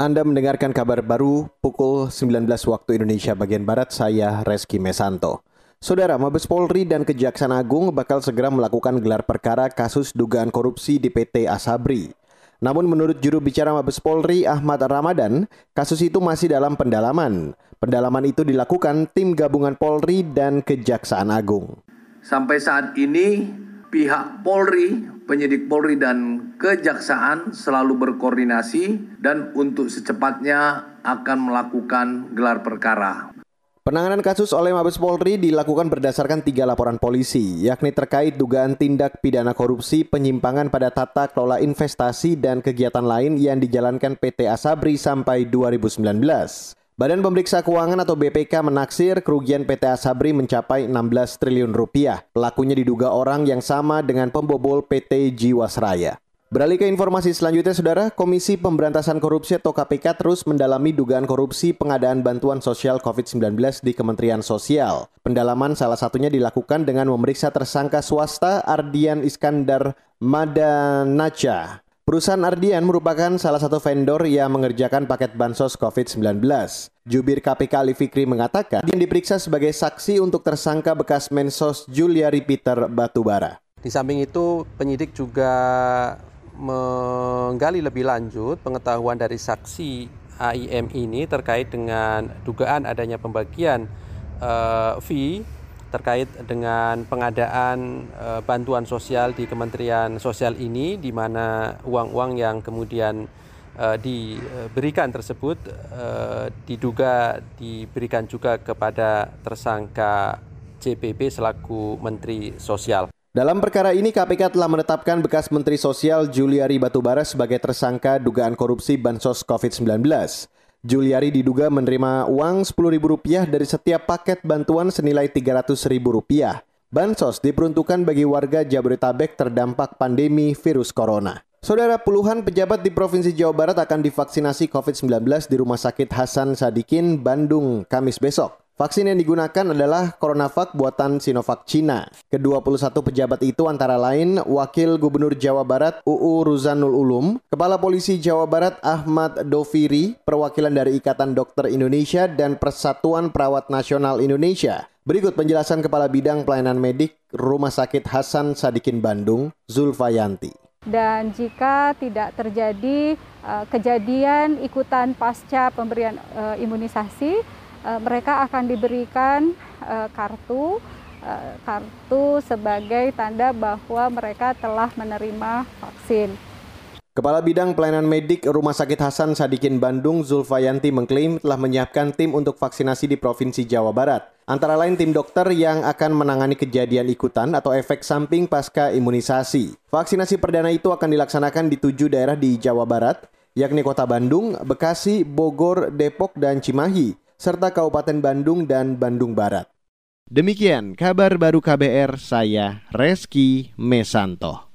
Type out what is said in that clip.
Anda mendengarkan kabar baru pukul 19 waktu Indonesia bagian Barat, saya Reski Mesanto. Saudara, Mabes Polri dan Kejaksaan Agung bakal segera melakukan gelar perkara kasus dugaan korupsi di PT Asabri. Namun menurut juru bicara Mabes Polri Ahmad Ramadan, kasus itu masih dalam pendalaman. Pendalaman itu dilakukan tim gabungan Polri dan Kejaksaan Agung. Sampai saat ini pihak Polri, penyidik Polri dan Kejaksaan selalu berkoordinasi dan untuk secepatnya akan melakukan gelar perkara. Penanganan kasus oleh Mabes Polri dilakukan berdasarkan 3 laporan polisi, yakni terkait dugaan tindak pidana korupsi, penyimpangan pada tata kelola investasi, dan kegiatan lain yang dijalankan PT Asabri sampai 2019. Badan Pemeriksa Keuangan atau BPK menaksir kerugian PT Asabri mencapai 16 triliun rupiah. Pelakunya diduga orang yang sama dengan pembobol PT Jiwasraya. Beralih ke informasi selanjutnya, Saudara. Komisi Pemberantasan Korupsi atau KPK terus mendalami dugaan korupsi pengadaan bantuan sosial COVID-19 di Kementerian Sosial. Pendalaman salah satunya dilakukan dengan memeriksa tersangka swasta Ardian Iskandar Madanaja. Perusahaan Ardian merupakan salah satu vendor yang mengerjakan paket bansos COVID-19. Jubir KPK Ali Fikri mengatakan, Ardian diperiksa sebagai saksi untuk tersangka bekas Mensos Juliari Peter Batubara. Di samping itu, penyidik juga menggali lebih lanjut pengetahuan dari saksi AIM ini terkait dengan dugaan adanya pembagian fee terkait dengan pengadaan bantuan sosial di Kementerian Sosial ini, di mana uang-uang yang kemudian diberikan tersebut diduga diberikan juga kepada tersangka JPB selaku Menteri Sosial. Dalam perkara ini KPK telah menetapkan bekas Menteri Sosial Juliari Batubara sebagai tersangka dugaan korupsi bansos COVID-19. Juliari diduga menerima uang Rp10.000 dari setiap paket bantuan senilai Rp300.000. Bansos diperuntukkan bagi warga Jabodetabek terdampak pandemi virus corona. Saudara, puluhan pejabat di Provinsi Jawa Barat akan divaksinasi COVID-19 di Rumah Sakit Hasan Sadikin, Bandung, Kamis besok. Vaksin yang digunakan adalah CoronaVac buatan Sinovac Cina. Ke-21 pejabat itu antara lain Wakil Gubernur Jawa Barat UU Ruzanul Ulum, Kepala Polisi Jawa Barat Ahmad Doviri, perwakilan dari Ikatan Dokter Indonesia dan Persatuan Perawat Nasional Indonesia. Berikut penjelasan Kepala Bidang Pelayanan Medik Rumah Sakit Hasan Sadikin Bandung, Zulfayanti. Dan jika tidak terjadi kejadian ikutan pasca pemberian imunisasi, mereka akan diberikan kartu sebagai tanda bahwa mereka telah menerima vaksin. Kepala Bidang Pelayanan Medik Rumah Sakit Hasan Sadikin Bandung, Zulfayanti mengklaim telah menyiapkan tim untuk vaksinasi di Provinsi Jawa Barat. Antara lain tim dokter yang akan menangani kejadian ikutan atau efek samping pasca imunisasi. Vaksinasi perdana itu akan dilaksanakan di 7 daerah di Jawa Barat, yakni Kota Bandung, Bekasi, Bogor, Depok, dan Cimahi, serta Kabupaten Bandung dan Bandung Barat. Demikian kabar baru KBR, saya Reski Mesanto.